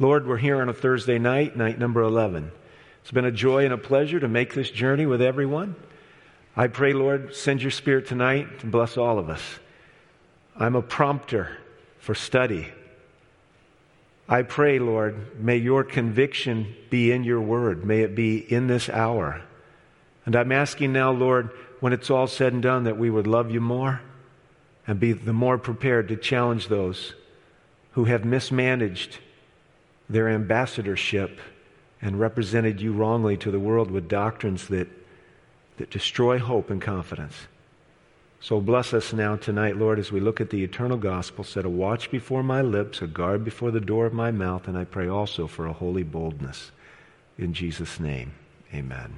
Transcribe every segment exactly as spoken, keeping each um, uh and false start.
Lord, we're here on a Thursday night, night number eleven. It's been a joy and a pleasure to make this journey with everyone. I pray, Lord, send your Spirit tonight to bless all of us. I'm a prompter for study. I pray, Lord, may your conviction be in your word. May it be in this hour. And I'm asking now, Lord, when it's all said and done, that we would love you more and be the more prepared to challenge those who have mismanaged their ambassadorship and represented you wrongly to the world with doctrines that, that destroy hope and confidence. So bless us now tonight, Lord, as we look at the eternal gospel. Set a watch before my lips, a guard before the door of my mouth, and I pray also for a holy boldness. In Jesus' name, amen.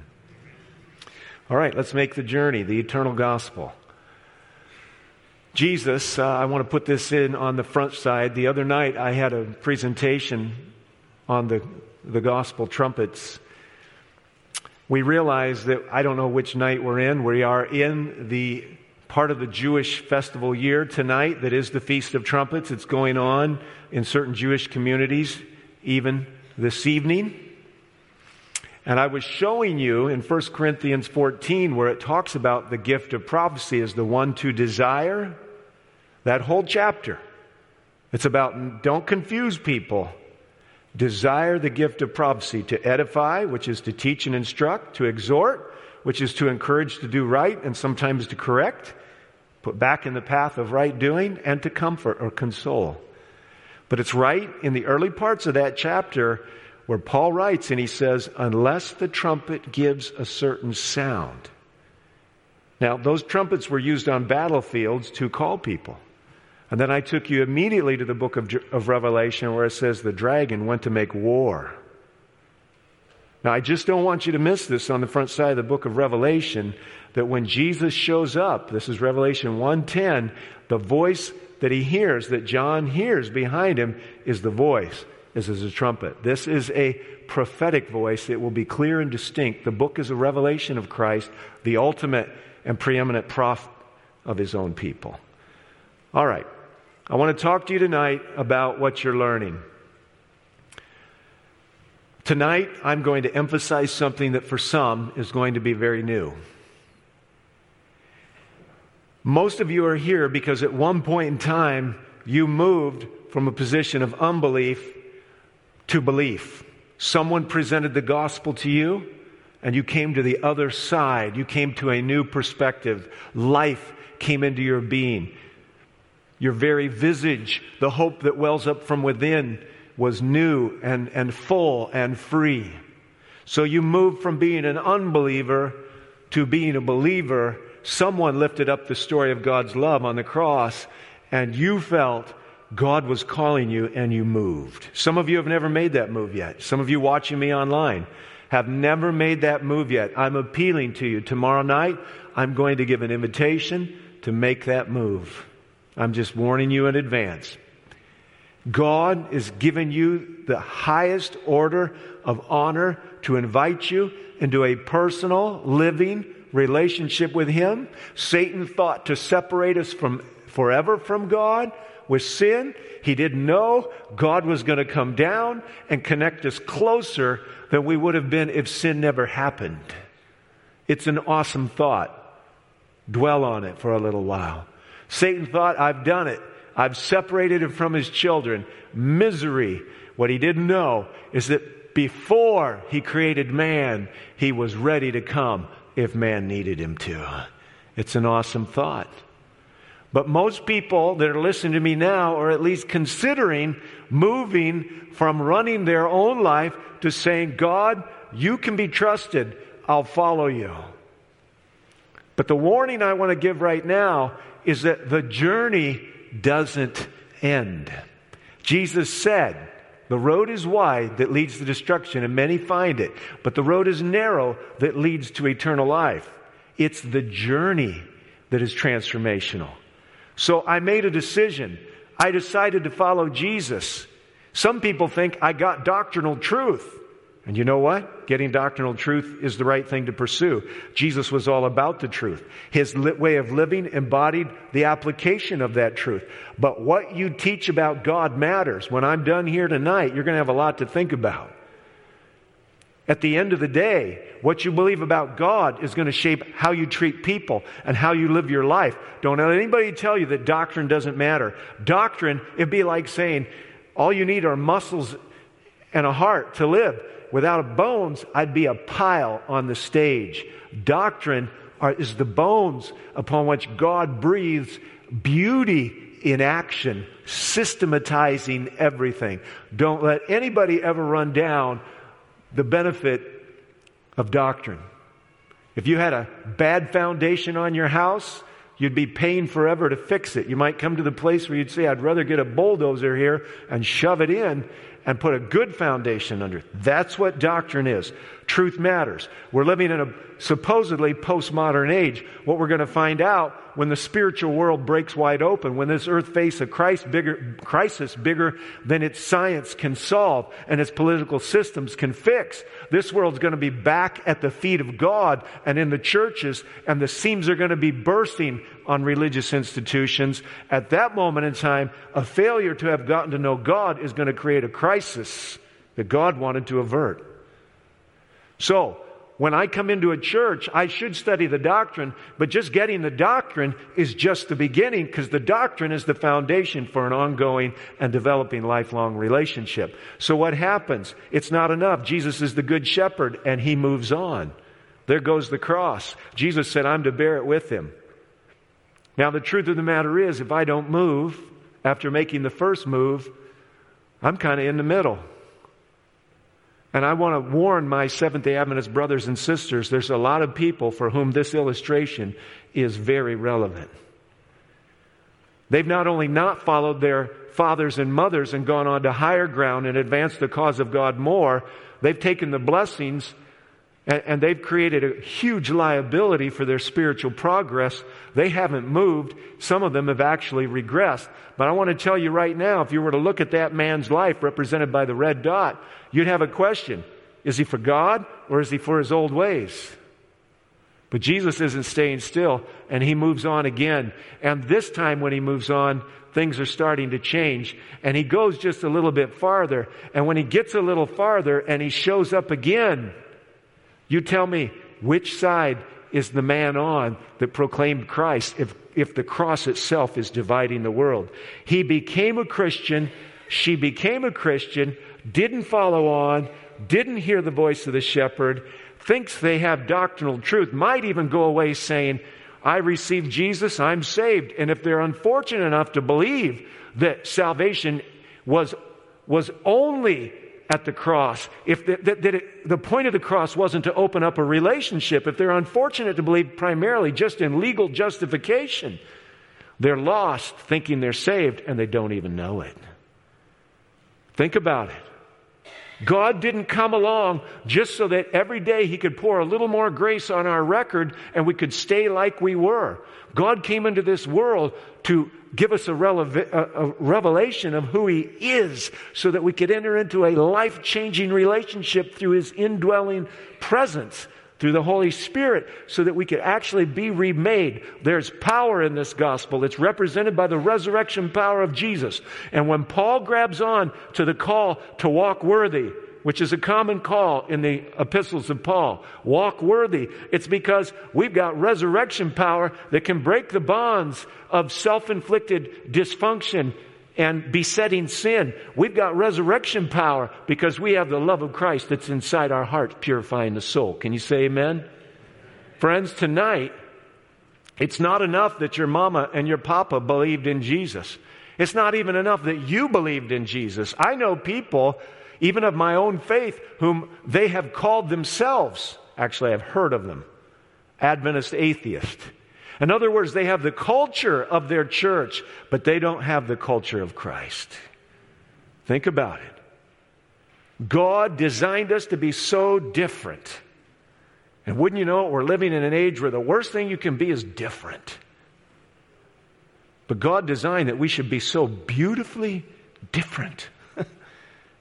All right, let's make the journey, the eternal gospel. Jesus, uh, I want to put this in on the front side. The other night I had a presentation on the, the gospel trumpets. We realize that I don't know which night we're in. We are in the part of the Jewish festival year tonight that is the Feast of Trumpets. It's going on in certain Jewish communities even this evening. And I was showing you in First Corinthians fourteen where it talks about the gift of prophecy as the one to desire. That whole chapter, it's about don't confuse people. Desire the gift of prophecy to edify, which is to teach and instruct, to exhort, which is to encourage to do right and sometimes to correct, put back in the path of right doing, and to comfort or console. But it's right in the early parts of that chapter where Paul writes and he says, unless the trumpet gives a certain sound. Now, those trumpets were used on battlefields to call people. And then I took you immediately to the book of, of Revelation where it says the dragon went to make war. Now, I just don't want you to miss this on the front side of the book of Revelation, that when Jesus shows up, this is Revelation one ten, the voice that he hears, that John hears behind him, is the voice. This is a trumpet. This is a prophetic voice. It will be clear and distinct. The book is a revelation of Christ, the ultimate and preeminent prophet of his own people. All right. I want to talk to you tonight about what you're learning. Tonight, I'm going to emphasize something that for some is going to be very new. Most of you are here because at one point in time, you moved from a position of unbelief to belief. Someone presented the gospel to you, and you came to the other side. You came to a new perspective. Life came into your being. Your very visage, the hope that wells up from within, was new and, and full and free. So you moved from being an unbeliever to being a believer. Someone lifted up the story of God's love on the cross, and you felt God was calling you, and you moved. Some of you have never made that move yet. Some of you watching me online have never made that move yet. I'm appealing to you. Tomorrow night, I'm going to give an invitation to make that move. I'm just warning you in advance. God is giving you the highest order of honor to invite you into a personal, living relationship with Him. Satan thought to separate us from forever from God with sin. He didn't know God was going to come down and connect us closer than we would have been if sin never happened. It's an awesome thought. Dwell on it for a little while. Satan thought, I've done it. I've separated him from his children. Misery. What he didn't know is that before he created man, he was ready to come if man needed him to. It's an awesome thought. But most people that are listening to me now are at least considering moving from running their own life to saying, God, you can be trusted. I'll follow you. But the warning I want to give right now is that the journey doesn't end. Jesus said, the road is wide that leads to destruction, and many find it, but the road is narrow that leads to eternal life. It's the journey that is transformational. So I made a decision. I decided to follow Jesus. Some people think I got doctrinal truth. And you know what? Getting doctrinal truth is the right thing to pursue. Jesus was all about the truth. His lit way of living embodied the application of that truth. But what you teach about God matters. When I'm done here tonight, you're going to have a lot to think about. At the end of the day, what you believe about God is going to shape how you treat people and how you live your life. Don't let anybody tell you that doctrine doesn't matter. Doctrine, it'd be like saying, all you need are muscles and a heart to live. Without bones, I'd be a pile on the stage. Doctrine are, is the bones upon which God breathes beauty in action, systematizing everything. Don't let anybody ever run down the benefit of doctrine. If you had a bad foundation on your house, you'd be paying forever to fix it. You might come to the place where you'd say, I'd rather get a bulldozer here and shove it in and put a good foundation under it. That's what doctrine is. Truth matters. We're living in a supposedly postmodern age. What we're going to find out when the spiritual world breaks wide open, when this earth faces a crisis bigger, crisis bigger than its science can solve and its political systems can fix, this world's going to be back at the feet of God and in the churches, and the seams are going to be bursting on religious institutions. At that moment in time, a failure to have gotten to know God is going to create a crisis that God wanted to avert. So, when I come into a church, I should study the doctrine, but just getting the doctrine is just the beginning, because the doctrine is the foundation for an ongoing and developing lifelong relationship. So what happens? It's not enough. Jesus is the good shepherd, and he moves on. There goes the cross. Jesus said, I'm to bear it with him. Now, the truth of the matter is, if I don't move after making the first move, I'm kind of in the middle. And I want to warn my Seventh-day Adventist brothers and sisters, there's a lot of people for whom this illustration is very relevant. They've not only not followed their fathers and mothers and gone on to higher ground and advanced the cause of God more, they've taken the blessings and, and they've created a huge liability for their spiritual progress. They haven't moved. Some of them have actually regressed. But I want to tell you right now, if you were to look at that man's life represented by the red dot, you'd have a question. Is he for God or is he for his old ways? But Jesus isn't staying still, and he moves on again. And this time when he moves on, things are starting to change. And he goes just a little bit farther. And when he gets a little farther and he shows up again, you tell me, which side is the man on that proclaimed Christ if, if the cross itself is dividing the world? He became a Christian. She became a Christian. Didn't follow on, didn't hear the voice of the shepherd, thinks they have doctrinal truth, might even go away saying, I received Jesus, I'm saved. And if they're unfortunate enough to believe that salvation was, was only at the cross, if the, that, that it, the point of the cross wasn't to open up a relationship, if they're unfortunate to believe primarily just in legal justification, they're lost thinking they're saved and they don't even know it. Think about it. God didn't come along just so that every day he could pour a little more grace on our record and we could stay like we were. God came into this world to give us a, releva- a, a revelation of who he is so that we could enter into a life-changing relationship through his indwelling presence, through the Holy Spirit, so that we could actually be remade. There's power in this gospel. It's represented by the resurrection power of Jesus. And when Paul grabs on to the call to walk worthy, which is a common call in the epistles of Paul, walk worthy, it's because we've got resurrection power that can break the bonds of self-inflicted dysfunction and besetting sin. We've got resurrection power because we have the love of Christ that's inside our hearts, purifying the soul. Can you say amen? Amen? Friends, tonight, it's not enough that your mama and your papa believed in Jesus. It's not even enough that you believed in Jesus. I know people, even of my own faith, whom they have called themselves, actually I've heard of them, Adventist atheist. In other words, they have the culture of their church, but they don't have the culture of Christ. Think about it. God designed us to be so different. And wouldn't you know it, we're living in an age where the worst thing you can be is different. But God designed that we should be so beautifully different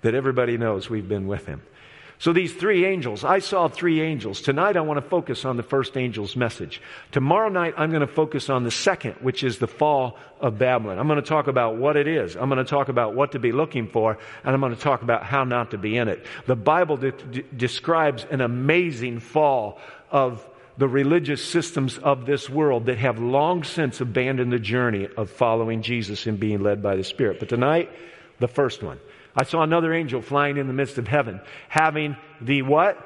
that everybody knows we've been with him. So these three angels, I saw three angels. Tonight I want to focus on the first angel's message. Tomorrow night I'm going to focus on the second, which is the fall of Babylon. I'm going to talk about what it is. I'm going to talk about what to be looking for, and I'm going to talk about how not to be in it. The Bible de- de- describes an amazing fall of the religious systems of this world that have long since abandoned the journey of following Jesus and being led by the Spirit. But tonight, the first one. I saw another angel flying in the midst of heaven, having the what?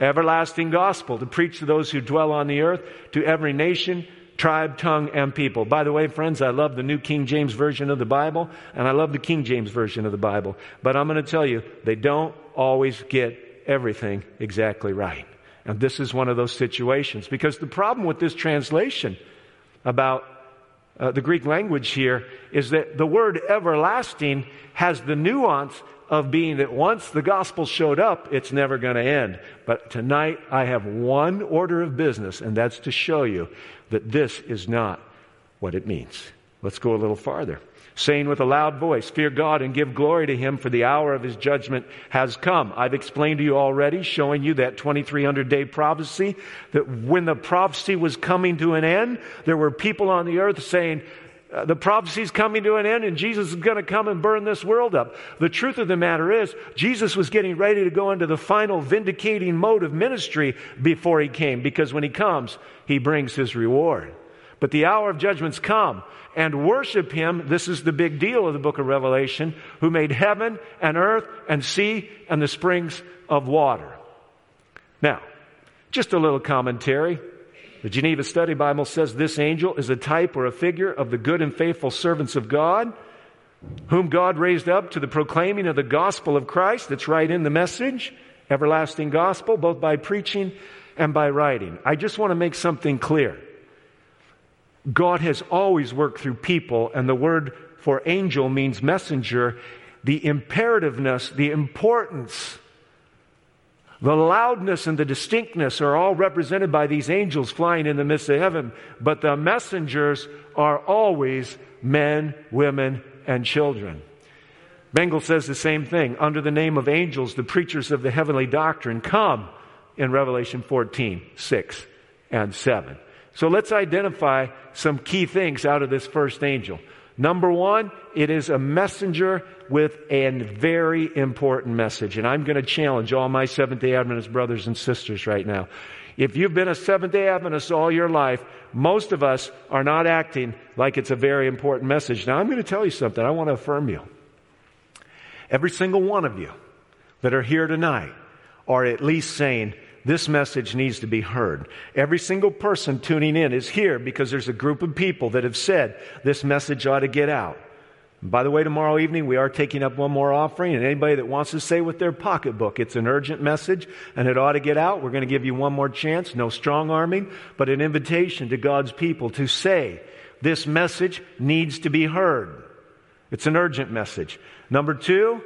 Everlasting gospel to preach to those who dwell on the earth, to every nation, tribe, tongue, and people. By the way, friends, I love the New King James Version of the Bible, and I love the King James Version of the Bible. But I'm going to tell you, they don't always get everything exactly right. And this is one of those situations. Because the problem with this translation about Uh, the Greek language here is that the word everlasting has the nuance of being that once the gospel showed up, it's never going to end. But tonight I have one order of business, and that's to show you that this is not what it means. Let's go a little farther. Saying with a loud voice, fear God and give glory to Him, for the hour of His judgment has come. I've explained to you already, showing you that twenty-three hundred day prophecy, that when the prophecy was coming to an end, there were people on the earth saying, Uh, the prophecy's coming to an end and Jesus is going to come and burn this world up. The truth of the matter is, Jesus was getting ready to go into the final vindicating mode of ministry before He came, because when He comes, He brings His reward. But the hour of judgment's come, and worship Him, this is the big deal of the book of Revelation, who made heaven and earth and sea and the springs of water. Now, just a little commentary. The Geneva Study Bible says this angel is a type or a figure of the good and faithful servants of God, whom God raised up to the proclaiming of the gospel of Christ. That's right in the message, everlasting gospel, both by preaching and by writing. I just want to make something clear. God has always worked through people, and the word for angel means messenger. The imperativeness, the importance, the loudness and the distinctness are all represented by these angels flying in the midst of heaven, but the messengers are always men, women, and children. Bengel says the same thing. Under the name of angels, the preachers of the heavenly doctrine come in Revelation fourteen, six, and seven. So let's identify some key things out of this first angel. Number one, it is a messenger with a very important message. And I'm going to challenge all my Seventh-day Adventist brothers and sisters right now. If you've been a Seventh-day Adventist all your life, most of us are not acting like it's a very important message. Now, I'm going to tell you something. I want to affirm you. Every single one of you that are here tonight are at least saying, this message needs to be heard. Every single person tuning in is here because there's a group of people that have said this message ought to get out. And by the way, tomorrow evening we are taking up one more offering, and anybody that wants to say with their pocketbook it's an urgent message and it ought to get out, we're going to give you one more chance, no strong arming, but an invitation to God's people to say this message needs to be heard. It's an urgent message. Number two,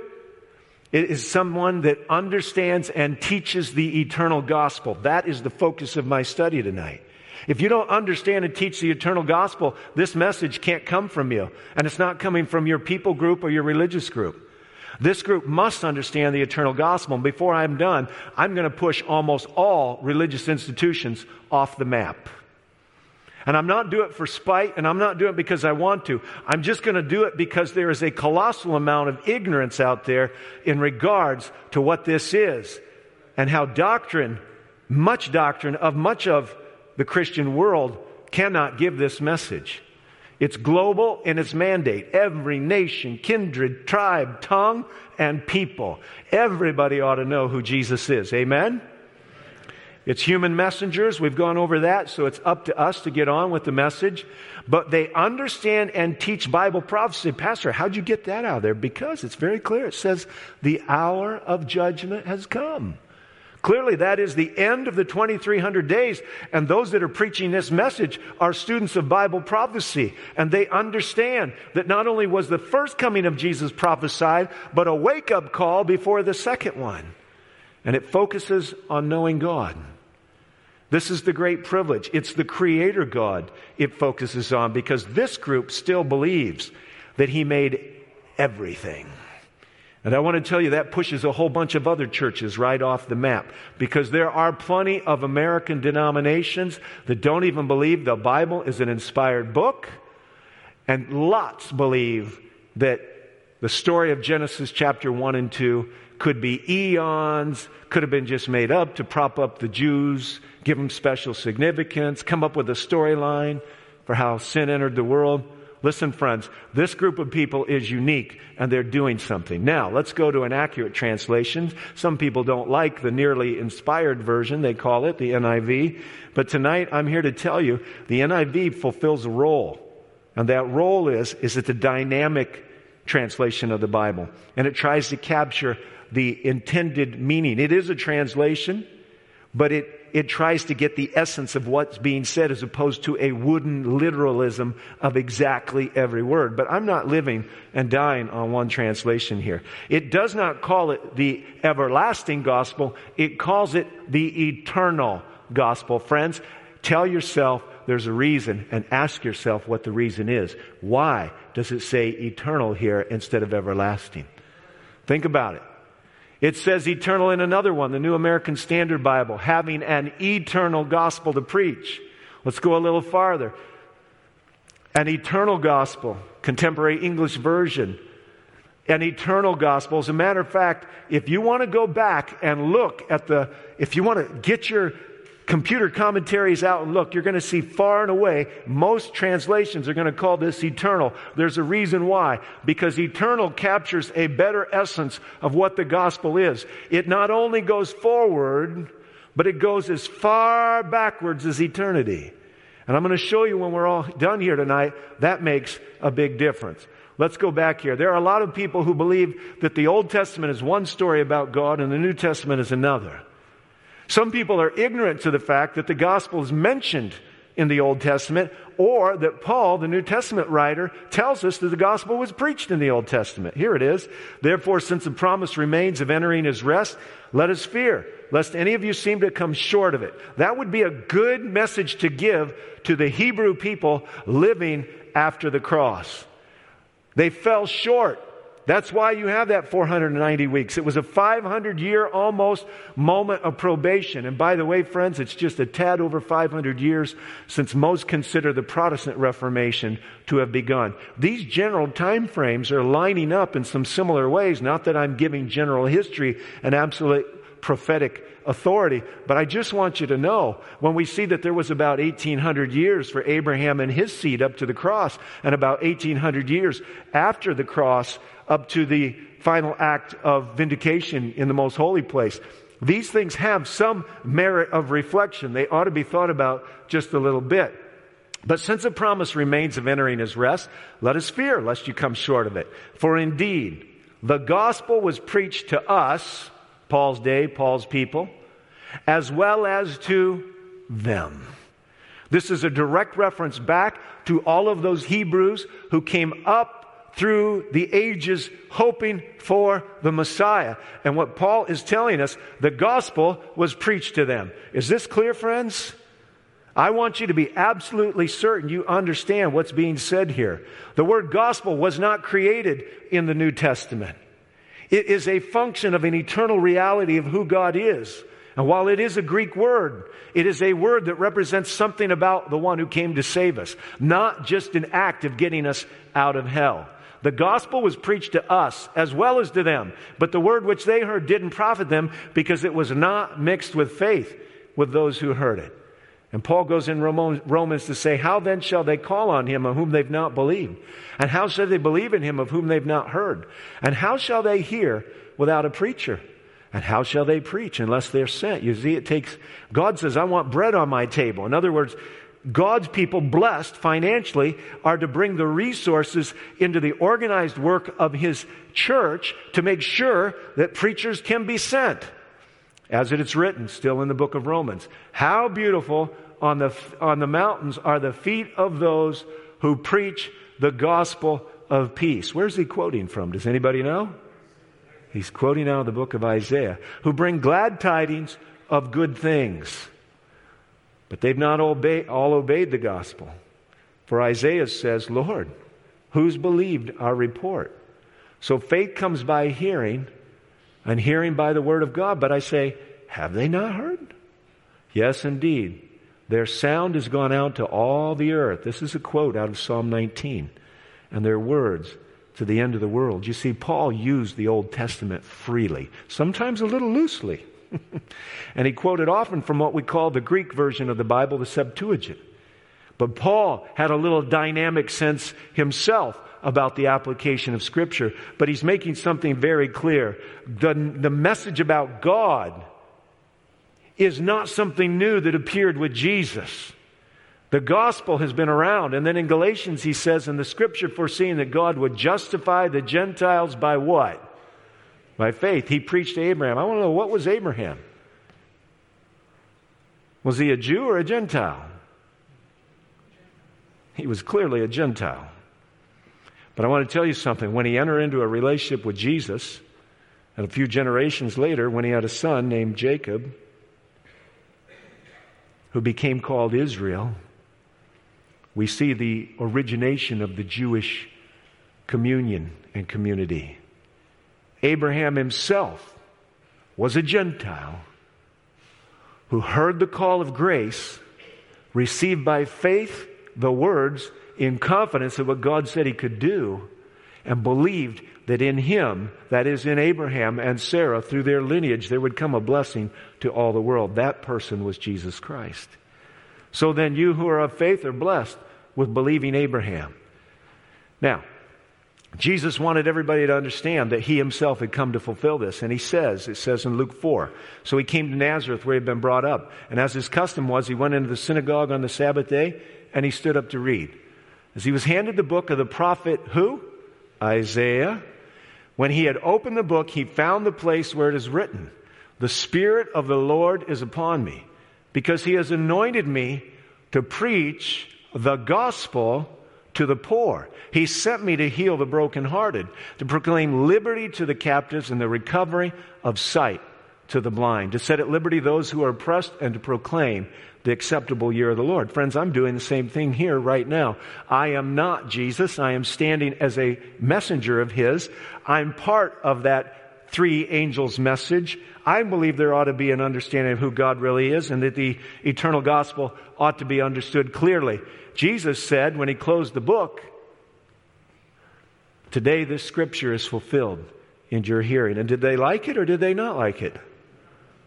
it is someone that understands and teaches the eternal gospel. That is the focus of my study tonight. If you don't understand and teach the eternal gospel, this message can't come from you. And it's not coming from your people group or your religious group. This group must understand the eternal gospel. And before I'm done, I'm going to push almost all religious institutions off the map. And I'm not doing it for spite, and I'm not doing it because I want to. I'm just going to do it because there is a colossal amount of ignorance out there in regards to what this is and how doctrine, much doctrine of much of the Christian world cannot give this message. It's global in its mandate. Every nation, kindred, tribe, tongue, and people. Everybody ought to know who Jesus is. Amen? It's human messengers. We've gone over that, so it's up to us to get on with the message. But they understand and teach Bible prophecy. Pastor, how'd you get that out of there? Because it's very clear. It says, the hour of judgment has come. Clearly, that is the end of the twenty-three hundred days. And those that are preaching this message are students of Bible prophecy. And they understand that not only was the first coming of Jesus prophesied, but a wake-up call before the second one. And it focuses on knowing God. This is the great privilege. It's the Creator God it focuses on, because this group still believes that He made everything. And I want to tell you that pushes a whole bunch of other churches right off the map, because there are plenty of American denominations that don't even believe the Bible is an inspired book, and lots believe that the story of Genesis chapter one and two could be eons, could have been just made up to prop up the Jews, give them special significance, come up with a storyline for how sin entered the world. Listen, friends, this group of people is unique, and they're doing something. Now, let's go to an accurate translation. Some people don't like the nearly inspired version, they call it, the N I V. But tonight, I'm here to tell you, the N I V fulfills a role. And that role is, is it the dynamic translation of the Bible. And it tries to capture the intended meaning. It is a translation, but it It tries to get the essence of what's being said, as opposed to a wooden literalism of exactly every word. But I'm not living and dying on one translation here. It does not call it the everlasting gospel. It calls it the eternal gospel. Friends, tell yourself there's a reason, and ask yourself what the reason is. Why does it say eternal here instead of everlasting? Think about it. It says eternal in another one, the New American Standard Bible, having an eternal gospel to preach. Let's go a little farther. An eternal gospel, Contemporary English Version. An eternal gospel. As a matter of fact, if you want to go back and look at the, if you want to get your computer commentaries out and look, you're going to see far and away most translations are going to call this eternal. There's a reason why. Because eternal captures a better essence of what the gospel is. It not only goes forward, but it goes as far backwards as eternity. And I'm going to show you when we're all done here tonight, that makes a big difference. Let's go back here. There are a lot of people who believe that the Old Testament is one story about God and the New Testament is another. Some people are ignorant to the fact that the gospel is mentioned in the Old Testament, or that Paul, the New Testament writer, tells us that the gospel was preached in the Old Testament. Here it is. Therefore, since the promise remains of entering his rest, let us fear, lest any of you seem to come short of it. That would be a good message to give to the Hebrew people living after the cross. They fell short. That's why you have that four hundred ninety weeks. It was a five hundred year almost moment of probation. And by the way, friends, it's just a tad over five hundred years since most consider the Protestant Reformation to have begun. These general time frames are lining up in some similar ways. Not that I'm giving general history an absolute prophetic authority, but I just want you to know, when we see that there was about eighteen hundred years for Abraham and his seed up to the cross, and about eighteen hundred years after the cross up to the final act of vindication in the most holy place, these things have some merit of reflection. They ought to be thought about just a little bit. But since a promise remains of entering his rest, let us fear lest you come short of it. For indeed, the gospel was preached to us, Paul's day, Paul's people, as well as to them. This is a direct reference back to all of those Hebrews who came up through the ages hoping for the Messiah. And what Paul is telling us, the gospel was preached to them. Is this clear, friends? I want you to be absolutely certain you understand what's being said here. The word gospel was not created in the New Testament. It is a function of an eternal reality of who God is. And while it is a Greek word, it is a word that represents something about the one who came to save us, not just an act of getting us out of hell. The gospel was preached to us as well as to them, but the word which they heard didn't profit them because it was not mixed with faith with those who heard it. And Paul goes in Romans to say, how then shall they call on him of whom they've not believed? And how shall they believe in him of whom they've not heard? And how shall they hear without a preacher? And how shall they preach unless they're sent? You see, it takes, God says, I want bread on my table. In other words, God's people, blessed financially, are to bring the resources into the organized work of his church to make sure that preachers can be sent. As it is written, still in the book of Romans, how beautiful on the on the mountains are the feet of those who preach the gospel of peace. Where's he quoting from? Does anybody know? He's quoting out of the book of Isaiah. Who bring glad tidings of good things. But they've not obey, all obeyed the gospel. For Isaiah says, Lord, who's believed our report? So faith comes by hearing, and hearing by the word of God. But I say, have they not heard? Yes, indeed. Their sound has gone out to all the earth. This is a quote out of Psalm nineteen. And their words to the end of the world. You see, Paul used the Old Testament freely, sometimes a little loosely. And he quoted often from what we call the Greek version of the Bible, the Septuagint. But Paul had a little dynamic sense himself about the application of Scripture. But he's making something very clear. The, the message about God is not something new that appeared with Jesus. The gospel has been around. And then in Galatians he says, in the Scripture foreseeing that God would justify the Gentiles by what? By faith. He preached to Abraham. I want to know, what was Abraham? Was he a Jew or a Gentile? He was clearly a Gentile. But I want to tell you something. When he entered into a relationship with Jesus, and a few generations later, when he had a son named Jacob, who became called Israel, we see the origination of the Jewish communion and community. Abraham himself was a Gentile who heard the call of grace, received by faith the words in confidence of what God said he could do, and believed that in him, that is in Abraham and Sarah, through their lineage, there would come a blessing to all the world. That person was Jesus Christ. So then you who are of faith are blessed with believing Abraham. Now, Jesus wanted everybody to understand that he himself had come to fulfill this. And he says, it says in Luke four, so he came to Nazareth where he had been brought up. And as his custom was, he went into the synagogue on the Sabbath day and he stood up to read. As he was handed the book of the prophet, who? Isaiah. When he had opened the book, he found the place where it is written, the Spirit of the Lord is upon me, because he has anointed me to preach the gospel to the poor. He sent me to heal the brokenhearted, to proclaim liberty to the captives and the recovery of sight to the blind, to set at liberty those who are oppressed, and to proclaim the acceptable year of the Lord. Friends, I'm doing the same thing here right now. I am not Jesus. I am standing as a messenger of His. I'm part of that three angels message. I believe there ought to be an understanding of who God really is, and that the eternal gospel ought to be understood clearly. Jesus said when He closed the book, today this scripture is fulfilled in your hearing. And did they like it or did they not like it?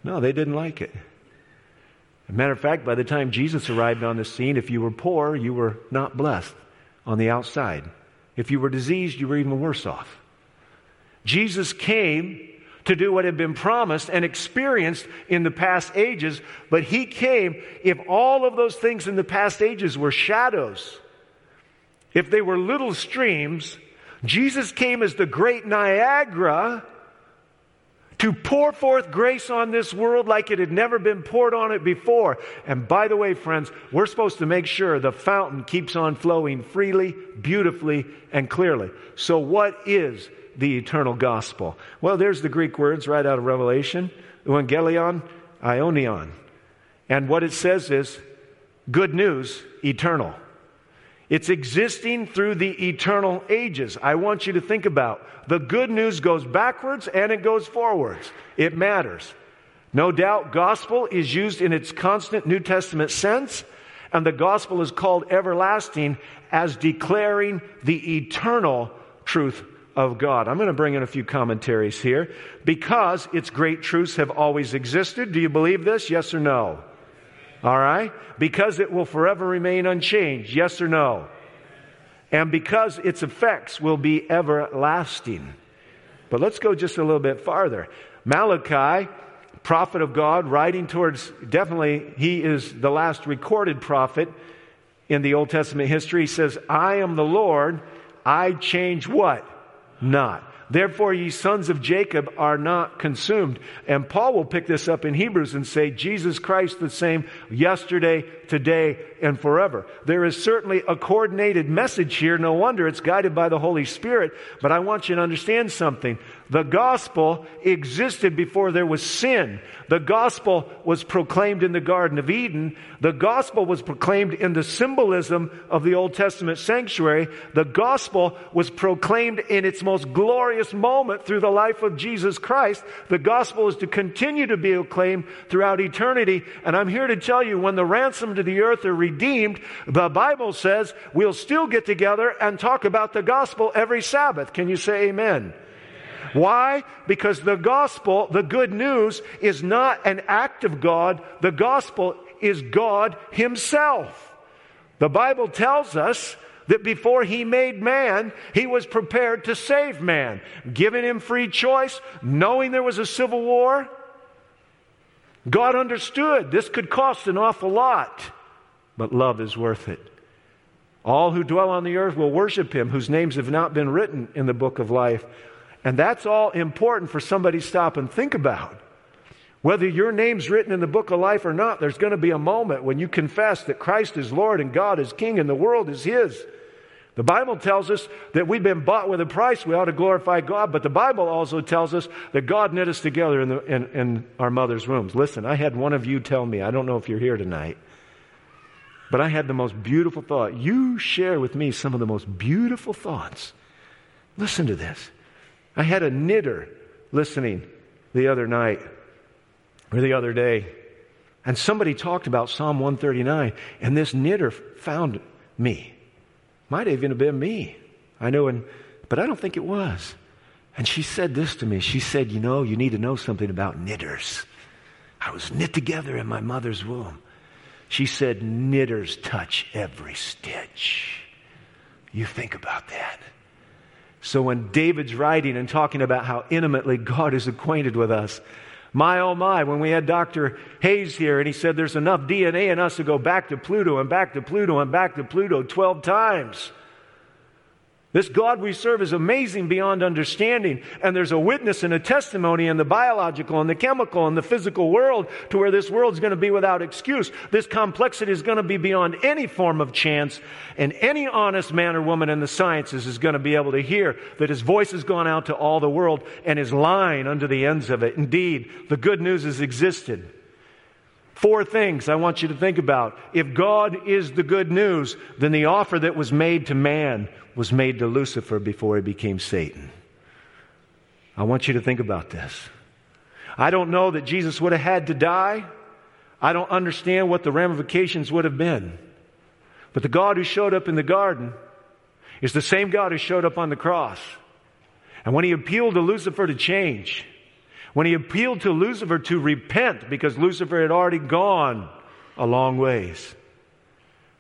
No, they didn't like it. As a matter of fact, by the time Jesus arrived on the scene, if you were poor, you were not blessed on the outside. If you were diseased, you were even worse off. Jesus came to do what had been promised and experienced in the past ages, but He came, if all of those things in the past ages were shadows, if they were little streams, Jesus came as the great Niagara to pour forth grace on this world like it had never been poured on it before. And by the way, friends, we're supposed to make sure the fountain keeps on flowing freely, beautifully, and clearly. So what is the eternal gospel? Well, there's the Greek words right out of Revelation, euangelion, ionion. And what it says is, good news, eternal. It's existing through the eternal ages. I want you to think about the good news goes backwards and it goes forwards. It matters. No doubt gospel is used in its constant New Testament sense, and the gospel is called everlasting as declaring the eternal truth of God. I'm going to bring in a few commentaries here because its great truths have always existed. Do you believe this? Yes or no? All right? Because it will forever remain unchanged. Yes or no? And because its effects will be everlasting. But let's go just a little bit farther. Malachi, prophet of God, writing towards, definitely he is the last recorded prophet in the Old Testament history. He says, I am the Lord, I change what? Not. Therefore, ye sons of Jacob are not consumed. And Paul will pick this up in Hebrews and say, Jesus Christ the same yesterday, today, and forever. There is certainly a coordinated message here. No wonder it's guided by the Holy Spirit. But I want you to understand something. The gospel existed before there was sin. The gospel was proclaimed in the Garden of Eden. The gospel was proclaimed in the symbolism of the Old Testament sanctuary. The gospel was proclaimed in its most glorious moment through the life of Jesus Christ. The gospel is to continue to be acclaimed throughout eternity. And I'm here to tell you, when the ransomed of the earth are redeemed, the Bible says we'll still get together and talk about the gospel every Sabbath. Can you say amen? Why? Because the gospel, the good news, is not an act of God. The gospel is God Himself. The Bible tells us that before He made man, He was prepared to save man, giving him free choice, knowing there was a civil war. God understood this could cost an awful lot, but love is worth it. All who dwell on the earth will worship Him, whose names have not been written in the book of life. And that's all important for somebody to stop and think about. Whether your name's written in the book of life or not, there's going to be a moment when you confess that Christ is Lord and God is King and the world is His. The Bible tells us that we've been bought with a price. We ought to glorify God. But the Bible also tells us that God knit us together in, the, in, in our mother's wombs. Listen, I had one of you tell me, I don't know if you're here tonight, but I had the most beautiful thought. You share with me some of the most beautiful thoughts. Listen to this. I had a knitter listening the other night, or the other day, and somebody talked about Psalm one thirty-nine, and this knitter found me. Might even have been me. I know, and but I don't think it was. And she said this to me. She said, you know, you need to know something about knitters. I was knit together in my mother's womb. She said, knitters touch every stitch. You think about that. So when David's writing and talking about how intimately God is acquainted with us, my oh my, when we had Doctor Hayes here and he said there's enough D N A in us to go back to Pluto and back to Pluto and back to Pluto twelve times. This God we serve is amazing beyond understanding, and there's a witness and a testimony in the biological and the chemical and the physical world to where this world's going to be without excuse. This complexity is going to be beyond any form of chance, and any honest man or woman in the sciences is going to be able to hear that His voice has gone out to all the world and His line unto the ends of it. Indeed, the good news has existed. Four things I want you to think about. If God is the good news, then the offer that was made to man was made to Lucifer before he became Satan. I want you to think about this. I don't know that Jesus would have had to die. I don't understand what the ramifications would have been. But the God who showed up in the garden is the same God who showed up on the cross. And when He appealed to Lucifer to change, when He appealed to Lucifer to repent, because Lucifer had already gone a long ways,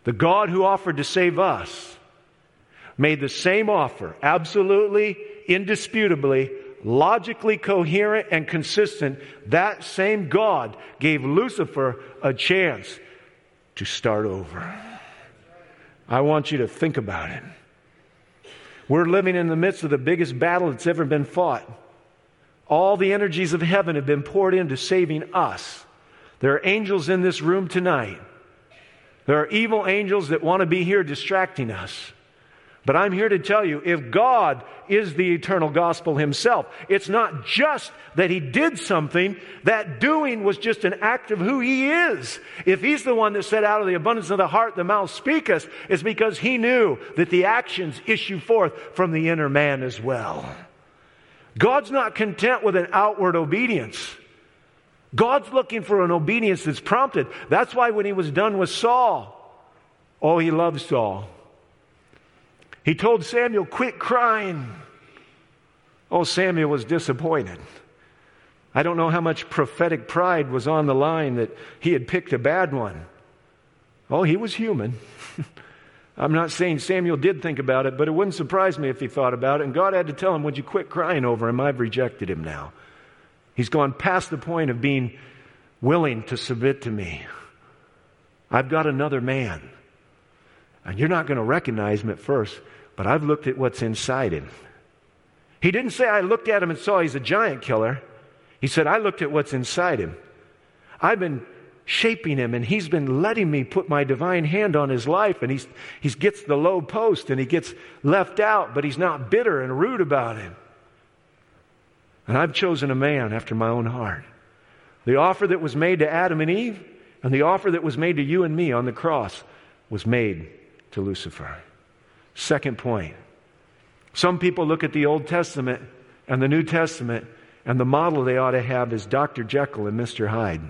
the God who offered to save us made the same offer, absolutely, indisputably, logically coherent and consistent. That same God gave Lucifer a chance to start over. I want you to think about it. We're living in the midst of the biggest battle that's ever been fought. All the energies of heaven have been poured into saving us. There are angels in this room tonight. There are evil angels that want to be here distracting us. But I'm here to tell you, if God is the eternal gospel Himself, it's not just that He did something. That doing was just an act of who He is. If He's the one that said, out of the abundance of the heart, the mouth speaketh, it's because He knew that the actions issue forth from the inner man as well. God's not content with an outward obedience. God's looking for an obedience that's prompted. That's why when He was done with Saul, oh, He loved Saul. He told Samuel, quit crying. Oh, Samuel was disappointed. I don't know how much prophetic pride was on the line that he had picked a bad one. Oh, he was human. I'm not saying Samuel did think about it, but it wouldn't surprise me if he thought about it. And God had to tell him, would you quit crying over him? I've rejected him now. He's gone past the point of being willing to submit to me. I've got another man. And you're not going to recognize him at first, but I've looked at what's inside him. He didn't say, I looked at him and saw he's a giant killer. He said, I looked at what's inside him. I've been shaping him, and He's been letting me put my divine hand on his life, and he's he gets the low post and he gets left out, but He's not bitter and rude about him. And I've chosen a man after my own heart. The offer that was made to Adam and Eve and the offer that was made to you and me on the cross was made to Lucifer. Second point. Some people look at the Old Testament and the New Testament, and the model they ought to have is Doctor Jekyll and Mister Hyde.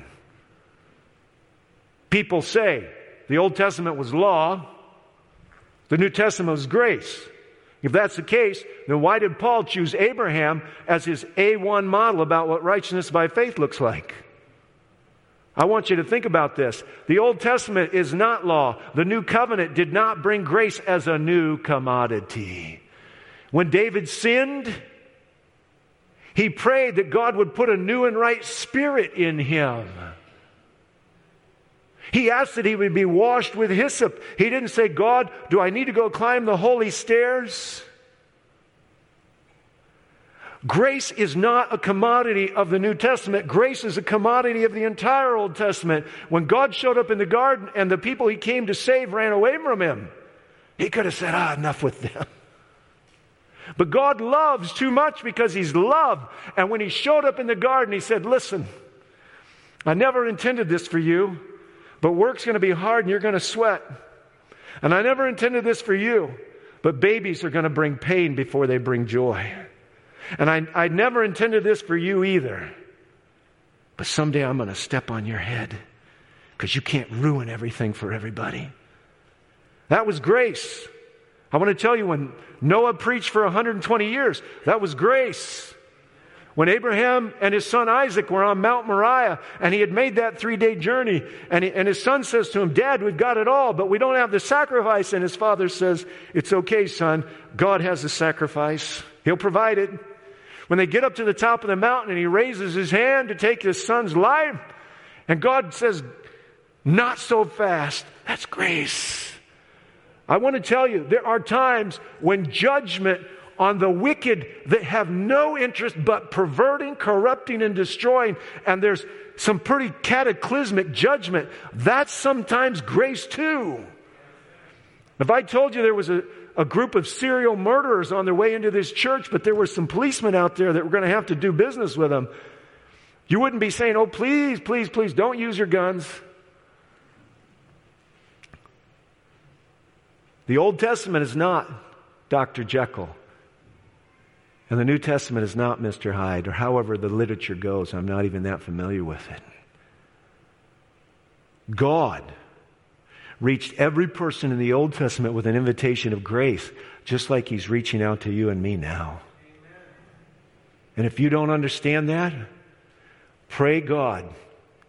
People say the Old Testament was law, the New Testament was grace. If that's the case, then why did Paul choose Abraham as his A one model about what righteousness by faith looks like? I want you to think about this. The Old Testament is not law. The New Covenant did not bring grace as a new commodity. When David sinned, he prayed that God would put a new and right spirit in him. He asked that he would be washed with hyssop. He didn't say, God, do I need to go climb the holy stairs? Grace is not a commodity of the New Testament. Grace is a commodity of the entire Old Testament. When God showed up in the garden and the people he came to save ran away from him, he could have said, ah, enough with them. But God loves too much because he's love. And when he showed up in the garden, he said, listen, I never intended this for you, but work's going to be hard and you're going to sweat. And I never intended this for you, but babies are going to bring pain before they bring joy. And I, I never intended this for you either, but someday I'm going to step on your head because you can't ruin everything for everybody. That was grace. I want to tell you, when Noah preached for one hundred twenty years, that was grace. When Abraham and his son Isaac were on Mount Moriah, and he had made that three-day journey, and, he, and his son says to him, Dad, we've got it all, but we don't have the sacrifice. And his father says, it's okay, son. God has the sacrifice. He'll provide it. When they get up to the top of the mountain, and he raises his hand to take his son's life, and God says, not so fast. That's grace. I want to tell you, there are times when judgment on the wicked that have no interest but perverting, corrupting, and destroying, and there's some pretty cataclysmic judgment, that's sometimes grace too. If I told you there was a, a group of serial murderers on their way into this church, but there were some policemen out there that were going to have to do business with them, you wouldn't be saying, oh, please, please, please, don't use your guns. The Old Testament is not Doctor Jekyll. And the New Testament is not Mister Hyde, or however the literature goes. I'm not even that familiar with it. God reached every person in the Old Testament with an invitation of grace, just like he's reaching out to you and me now. Amen. And if you don't understand that, pray God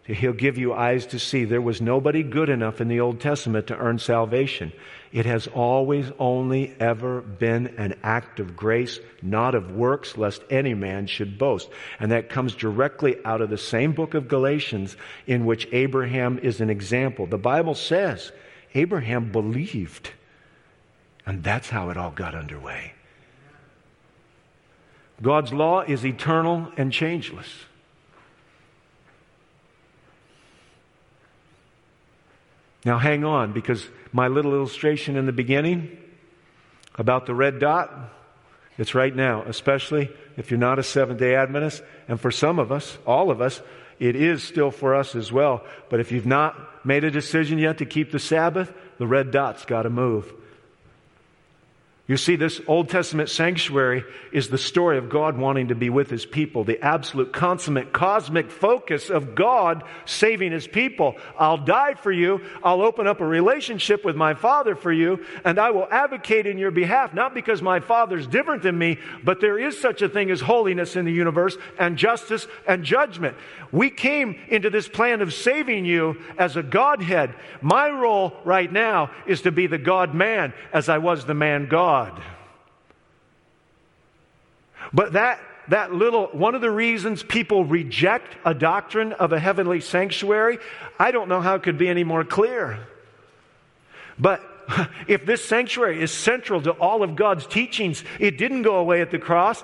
that he'll give you eyes to see. There was nobody good enough in the Old Testament to earn salvation. It has always only ever been an act of grace, not of works, lest any man should boast. And that comes directly out of the same book of Galatians in which Abraham is an example. The Bible says Abraham believed, and that's how it all got underway. God's law is eternal and changeless. Now hang on, because my little illustration in the beginning about the red dot, it's right now, especially if you're not a Seventh-day Adventist. And for some of us, all of us, it is still for us as well. But if you've not made a decision yet to keep the Sabbath, the red dot's got to move. You see, this Old Testament sanctuary is the story of God wanting to be with his people, the absolute, consummate, cosmic focus of God saving his people. I'll die for you. I'll open up a relationship with my Father for you, and I will advocate in your behalf, not because my Father's different than me, but there is such a thing as holiness in the universe and justice and judgment. We came into this plan of saving you as a Godhead. My role right now is to be the God-man as I was the man-God. But that that little, one of the reasons people reject a doctrine of a heavenly sanctuary, I don't know how it could be any more clear. But if this sanctuary is central to all of God's teachings, it didn't go away at the cross.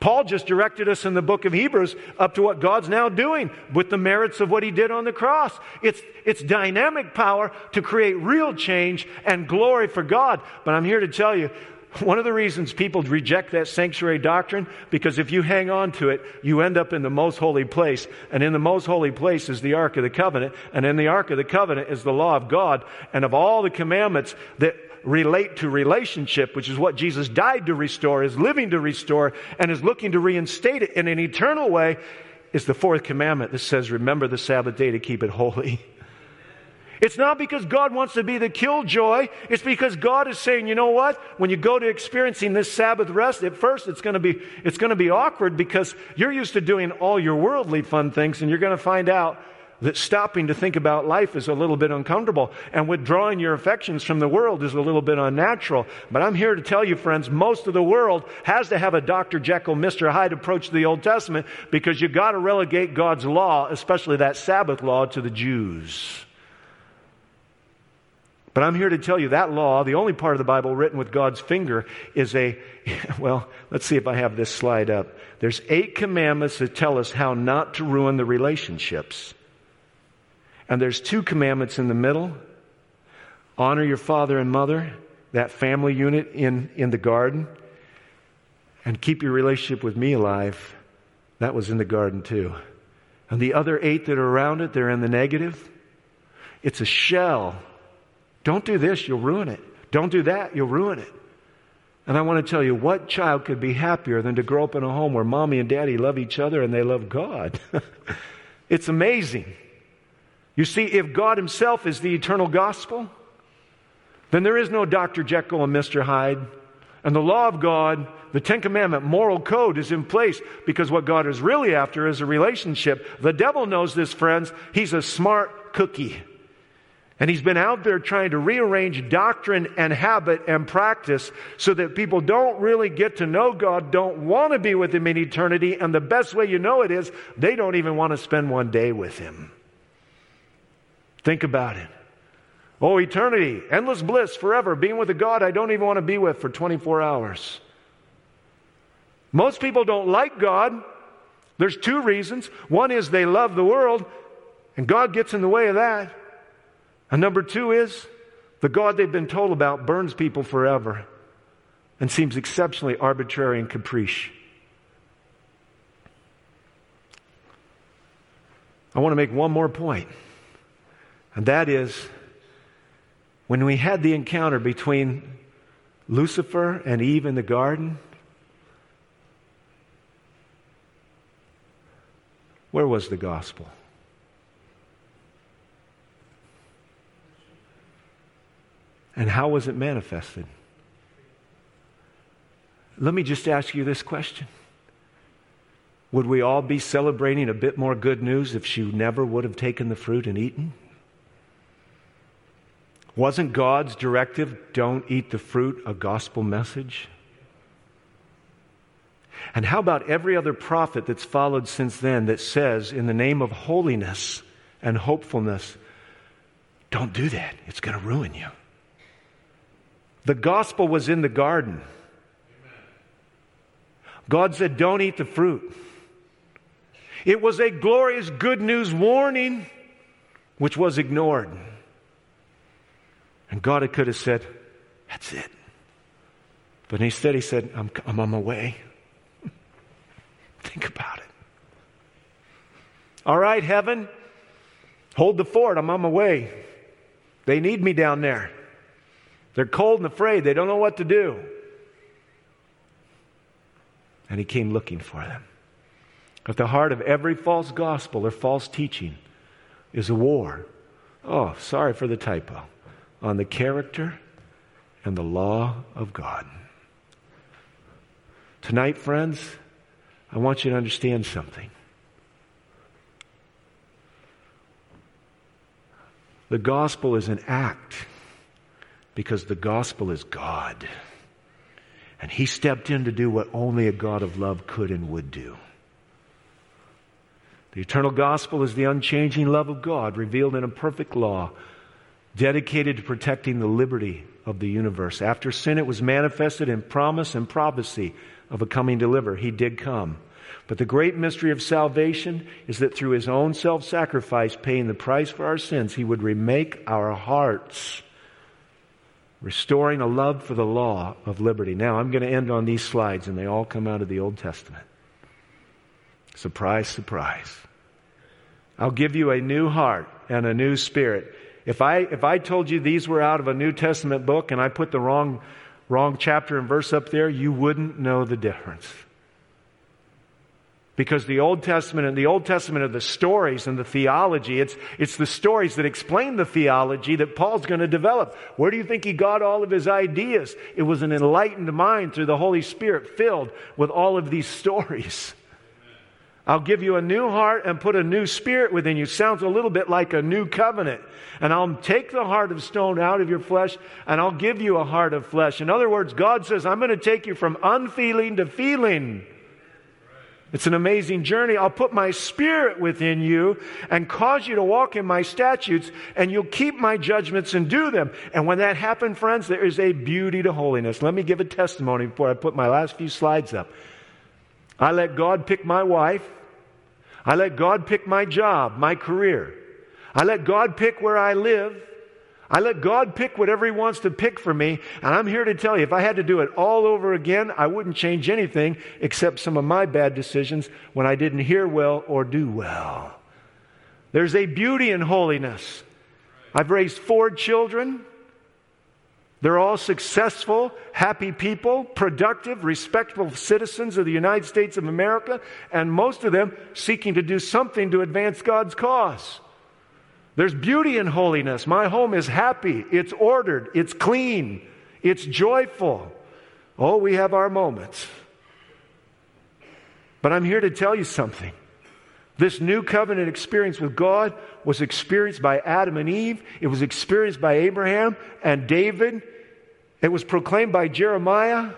Paul just directed us in the book of Hebrews up to what God's now doing with the merits of what he did on the cross. It's, it's dynamic power to create real change and glory for God. But I'm here to tell you, One of the reasons people reject that sanctuary doctrine, because if you hang on to it, you end up in the most holy place. And in the most holy place is the Ark of the Covenant. And in the Ark of the Covenant is the law of God. And of all the commandments that relate to relationship, which is what Jesus died to restore, is living to restore, and is looking to reinstate it in an eternal way, is the fourth commandment that says, remember the Sabbath day to keep it holy. It's not because God wants to be the killjoy. It's because God is saying, you know what? When you go to experiencing this Sabbath rest, at first it's going to be it's going to be awkward because you're used to doing all your worldly fun things, and you're going to find out that stopping to think about life is a little bit uncomfortable, and withdrawing your affections from the world is a little bit unnatural. But I'm here to tell you, friends, most of the world has to have a Doctor Jekyll, Mister Hyde approach to the Old Testament, because you've got to relegate God's law, especially that Sabbath law, to the Jews. But I'm here to tell you that law, the only part of the Bible written with God's finger, is a, well, let's see if I have this slide up. There's eight commandments that tell us how not to ruin the relationships. And there's two commandments in the middle. Honor your father and mother, that family unit in, in the garden. And keep your relationship with me alive. That was in the garden too. And the other eight that are around it, they're in the negative. It's a shell. Don't do this, you'll ruin it. Don't do that, you'll ruin it. And I want to tell you, what child could be happier than to grow up in a home where mommy and daddy love each other and they love God? It's amazing. You see, if God himself is the eternal gospel, then there is no Doctor Jekyll and Mister Hyde. And the law of God, the Ten Commandment moral code, is in place, because what God is really after is a relationship. The devil knows this, friends. He's a smart cookie. And he's been out there trying to rearrange doctrine and habit and practice so that people don't really get to know God, don't want to be with him in eternity. And the best way you know it is they don't even want to spend one day with him. Think about it. Oh, eternity, endless bliss forever, being with a God I don't even want to be with for twenty-four hours. Most people don't like God. There's two reasons. One is they love the world, and God gets in the way of that. And number two is the God they've been told about burns people forever and seems exceptionally arbitrary and capricious. I want to make one more point. And that is, when we had the encounter between Lucifer and Eve in the garden, where was the gospel? And how was it manifested? Let me just ask you this question. Would we all be celebrating a bit more good news if she never would have taken the fruit and eaten? Wasn't God's directive, don't eat the fruit, a gospel message? And how about every other prophet that's followed since then that says, in the name of holiness and hopefulness, don't do that, it's going to ruin you. The gospel was in the garden. God said, don't eat the fruit. It was a glorious good news warning, which was ignored. And God could have said, that's it. But instead he said, I'm, I'm on my way. Think about it. All right, heaven, hold the fort. I'm on my way. They need me down there. They're cold and afraid. They don't know what to do. And he came looking for them. At the heart of every false gospel or false teaching is a war. Oh, sorry for the typo. On the character and the law of God. Tonight, friends, I want you to understand something. The gospel is an act, because the gospel is God. And he stepped in to do what only a God of love could and would do. The eternal gospel is the unchanging love of God revealed in a perfect law, dedicated to protecting the liberty of the universe. After sin, it was manifested in promise and prophecy of a coming deliverer. He did come. But the great mystery of salvation is that through his own self-sacrifice, paying the price for our sins, he would remake our hearts restoring a love for the law of liberty. Now, I'm going to end on these slides, and they all come out of the Old Testament. Surprise, surprise. I'll give you a new heart and a new spirit. If I if I told you these were out of a New Testament book and I put the wrong wrong chapter and verse up there, you wouldn't know the difference. Because the Old Testament and the Old Testament are the stories and the theology. It's, it's the stories that explain the theology that Paul's going to develop. Where do you think he got all of his ideas? It was an enlightened mind through the Holy Spirit filled with all of these stories. I'll give you a new heart and put a new spirit within you. Sounds a little bit like a new covenant. And I'll take the heart of stone out of your flesh and I'll give you a heart of flesh. In other words, God says, I'm going to take you from unfeeling to feeling. It's an amazing journey. I'll put my spirit within you and cause you to walk in my statutes, and you'll keep my judgments and do them. And when that happened, friends, there is a beauty to holiness. Let me give a testimony before I put my last few slides up. I let God pick my wife. I let God pick my job, my career. I let God pick where I live. I let God pick whatever He wants to pick for me. And I'm here to tell you, if I had to do it all over again, I wouldn't change anything except some of my bad decisions when I didn't hear well or do well. There's a beauty in holiness. I've raised four children. They're all successful, happy people, productive, respectable citizens of the United States of America, and most of them seeking to do something to advance God's cause. There's beauty in holiness. My home is happy. It's ordered. It's clean. It's joyful. Oh, we have our moments. But I'm here to tell you something. This new covenant experience with God was experienced by Adam and Eve. It was experienced by Abraham and David. It was proclaimed by Jeremiah.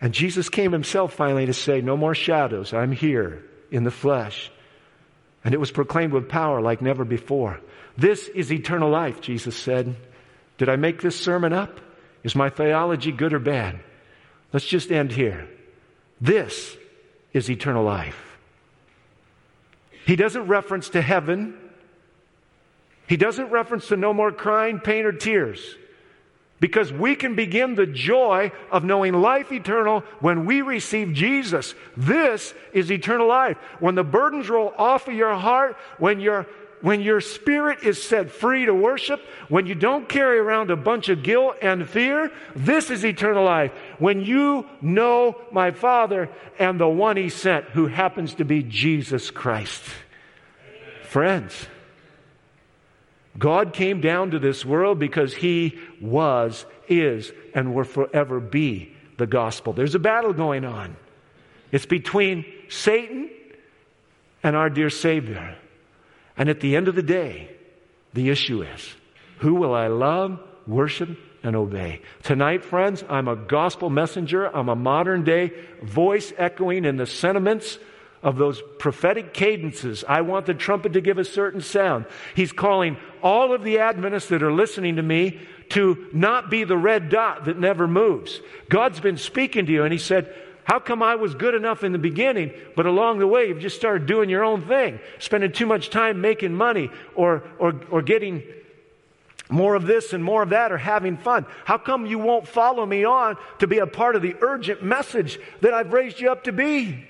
And Jesus came Himself finally to say, no more shadows. I'm here in the flesh. And it was proclaimed with power like never before. This is eternal life, Jesus said. Did I make this sermon up? Is my theology good or bad? Let's just end here. This is eternal life. He doesn't reference to heaven. He doesn't reference to no more crying, pain, or tears. Because we can begin the joy of knowing life eternal when we receive Jesus. This is eternal life. When the burdens roll off of your heart, when your, when your spirit is set free to worship, when you don't carry around a bunch of guilt and fear, this is eternal life. When you know my Father and the one He sent, who happens to be Jesus Christ. Friends, God came down to this world because He was, is, and will forever be the gospel. There's a battle going on. It's between Satan and our dear Savior. And at the end of the day, the issue is, who will I love, worship, and obey? Tonight, friends, I'm a gospel messenger. I'm a modern day voice echoing in the sentiments of those prophetic cadences. I want the trumpet to give a certain sound. He's calling all of the Adventists that are listening to me to not be the red dot that never moves. God's been speaking to you, and He said, how come I was good enough in the beginning, but along the way you've just started doing your own thing, spending too much time making money or or, or getting more of this and more of that, or having fun? How come you won't follow me on to be a part of the urgent message that I've raised you up to be?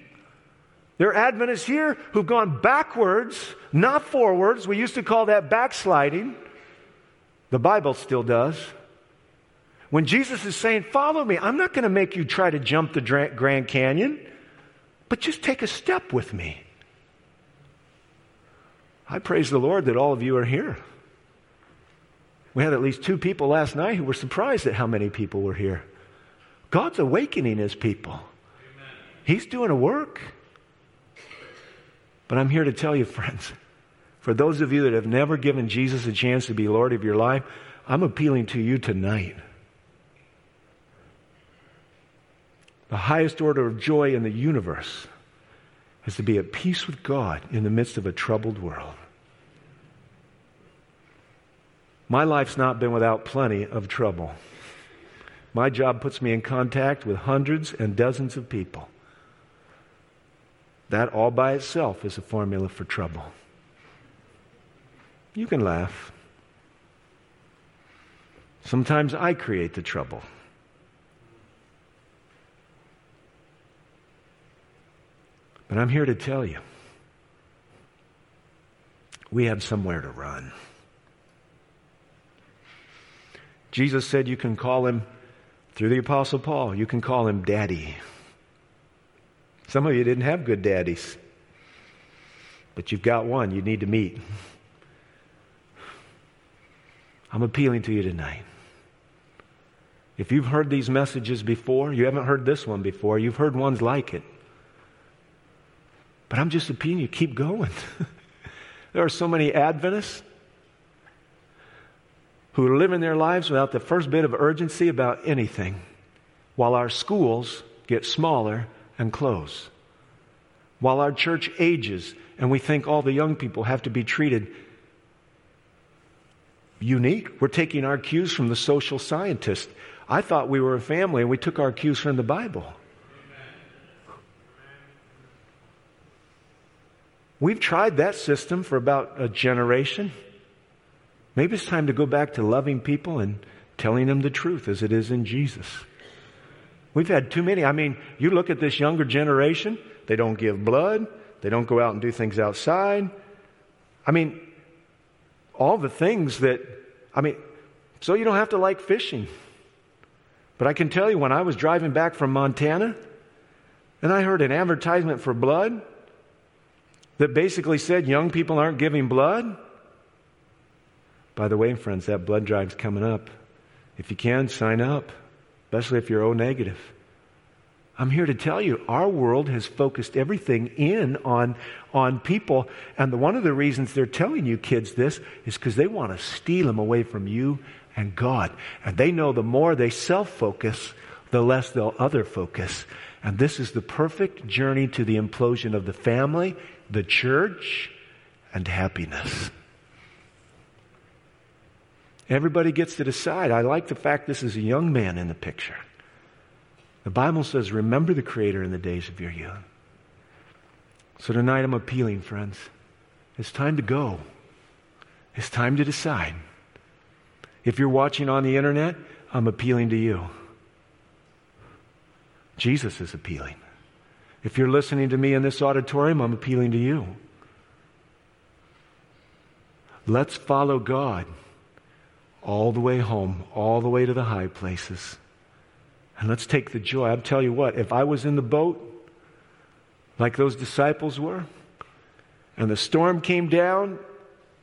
There are Adventists here who've gone backwards, not forwards. We used to call that backsliding. The Bible still does. When Jesus is saying, follow me, I'm not going to make you try to jump the Grand Canyon, but just take a step with me. I praise the Lord that all of you are here. We had at least two people last night who were surprised at how many people were here. God's awakening His people. Amen. He's doing a work. But I'm here to tell you, friends, for those of you that have never given Jesus a chance to be Lord of your life, I'm appealing to you tonight. The highest order of joy in the universe is to be at peace with God in the midst of a troubled world. My life's not been without plenty of trouble. My job puts me in contact with hundreds and dozens of people. That all by itself is a formula for trouble. You can laugh. Sometimes I create the trouble. But I'm here to tell you, we have somewhere to run. Jesus said you can call him, through the Apostle Paul, you can call him Daddy. Some of you didn't have good daddies, but you've got one you need to meet. I'm appealing to you tonight. If you've heard these messages before, you haven't heard this one before, you've heard ones like it. But I'm just appealing you, keep going. There are so many Adventists who are living their lives without the first bit of urgency about anything, while our schools get smaller and close, while our church ages and we think all the young people have to be treated unique. We're taking our cues from the social scientist. I thought we were a family and we took our cues from the Bible. We've tried that system for about a generation. Maybe it's time to go back to loving people and telling them the truth as it is in Jesus. We've had too many. I mean, you look at this younger generation, they don't give blood, they don't go out and do things outside. I mean, all the things that, I mean, so you don't have to like fishing. But I can tell you, when I was driving back from Montana and I heard an advertisement for blood that basically said young people aren't giving blood. By the way, friends, that blood drive's coming up. If you can, sign up, especially if you're O negative. I'm here to tell you, our world has focused everything in on, on people. And the, one of the reasons they're telling you kids this is because they want to steal them away from you and God. And they know the more they self-focus, the less they'll other focus. And this is the perfect journey to the implosion of the family, the church, and happiness. Everybody gets to decide. I like the fact this is a young man in the picture. The Bible says, remember the Creator in the days of your youth. So tonight I'm appealing, friends. It's time to go. It's time to decide. If you're watching on the internet, I'm appealing to you. Jesus is appealing. If you're listening to me in this auditorium, I'm appealing to you. Let's follow God all the way home, all the way to the high places. And let's take the joy. I'll tell you what, if I was in the boat like those disciples were, and the storm came down,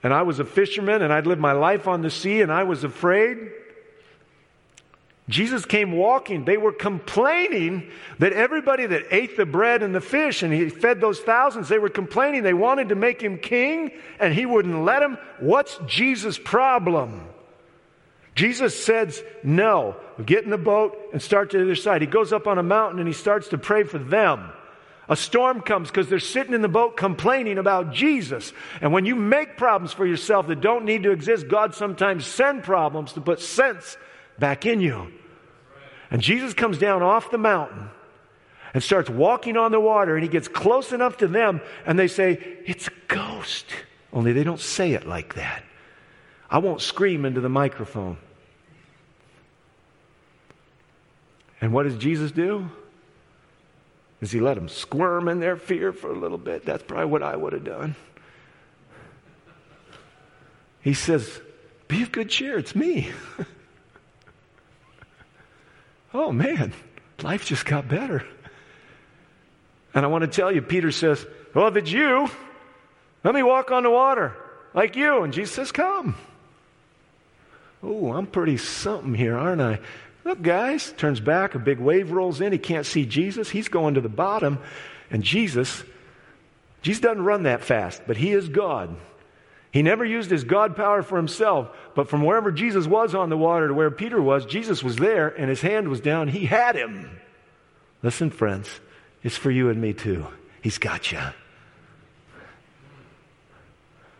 and I was a fisherman, and I'd lived my life on the sea, and I was afraid, Jesus came walking. They were complaining that everybody that ate the bread and the fish, and he fed those thousands, they were complaining. They wanted to make him king, and he wouldn't let them. What's Jesus' problem? Jesus says, no, get in the boat and start to the other side. He goes up on a mountain and he starts to pray for them. A storm comes because they're sitting in the boat complaining about Jesus. And when you make problems for yourself that don't need to exist, God sometimes sends problems to put sense back in you. And Jesus comes down off the mountain and starts walking on the water, and he gets close enough to them and they say, it's a ghost. Only they don't say it like that. I won't scream into the microphone. And what does Jesus do? Does he let them squirm in their fear for a little bit? That's probably what I would have done. He says, be of good cheer, it's me. Oh man, life just got better. And I want to tell you, Peter says, well, if it's you, let me walk on the water like you. And Jesus says, come. Oh, I'm pretty something here, aren't I? Look, guys, turns back, a big wave rolls in. He can't see Jesus. He's going to the bottom. And Jesus, Jesus doesn't run that fast, but he is God. He never used his God power for himself, but from wherever Jesus was on the water to where Peter was, Jesus was there and his hand was down. He had him. Listen, friends, it's for you and me too. He's got you.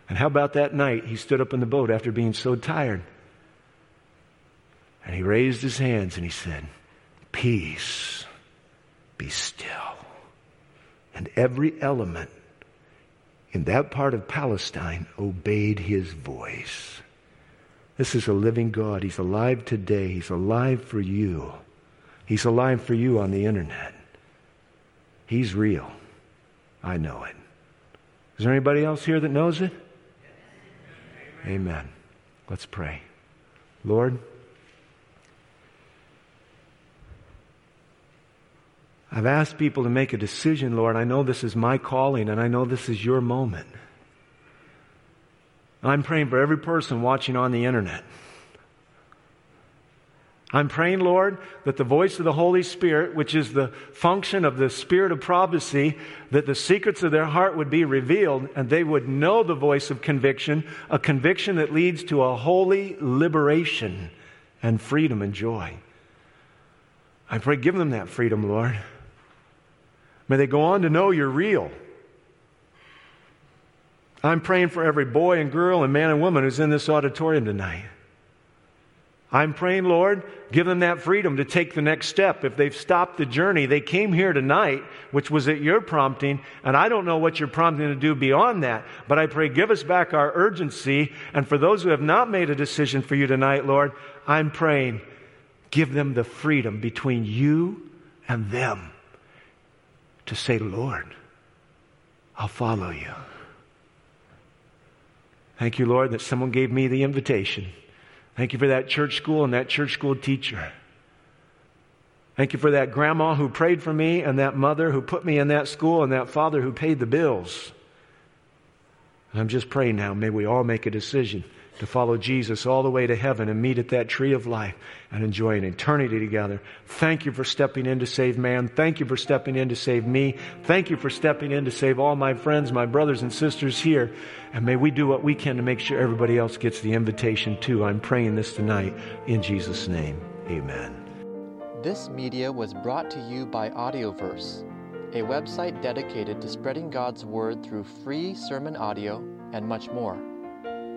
And how about that night he stood up in the boat after being so tired? And he raised his hands and he said, peace, be still. And every element in that part of Palestine obeyed his voice. This is a living God. He's alive today. He's alive for you. He's alive for you on the internet. He's real. I know it. Is there anybody else here that knows it? Amen. Let's pray. Lord, I've asked people to make a decision, Lord. I know this is my calling, and I know this is your moment. I'm praying for every person watching on the internet. I'm praying, Lord, that the voice of the Holy Spirit, which is the function of the spirit of prophecy, that the secrets of their heart would be revealed and they would know the voice of conviction, a conviction that leads to a holy liberation and freedom and joy. I pray, give them that freedom, Lord. May they go on to know you're real. I'm praying for every boy and girl and man and woman who's in this auditorium tonight. I'm praying, Lord, give them that freedom to take the next step. If they've stopped the journey, they came here tonight, which was at your prompting, and I don't know what you're prompting to do beyond that, but I pray give us back our urgency, and for those who have not made a decision for you tonight, Lord, I'm praying, give them the freedom between you and them to say, Lord, I'll follow you. Thank you, Lord, that someone gave me the invitation. Thank you for that church school and that church school teacher. Thank you for that grandma who prayed for me and that mother who put me in that school and that father who paid the bills. And I'm just praying now, may we all make a decision to follow Jesus all the way to heaven and meet at that tree of life and enjoy an eternity together. Thank you for stepping in to save man. Thank you for stepping in to save me. Thank you for stepping in to save all my friends, my brothers and sisters here. And may we do what we can to make sure everybody else gets the invitation too. I'm praying this tonight in Jesus' name. Amen. This media was brought to you by Audioverse, a website dedicated to spreading God's Word through free sermon audio and much more.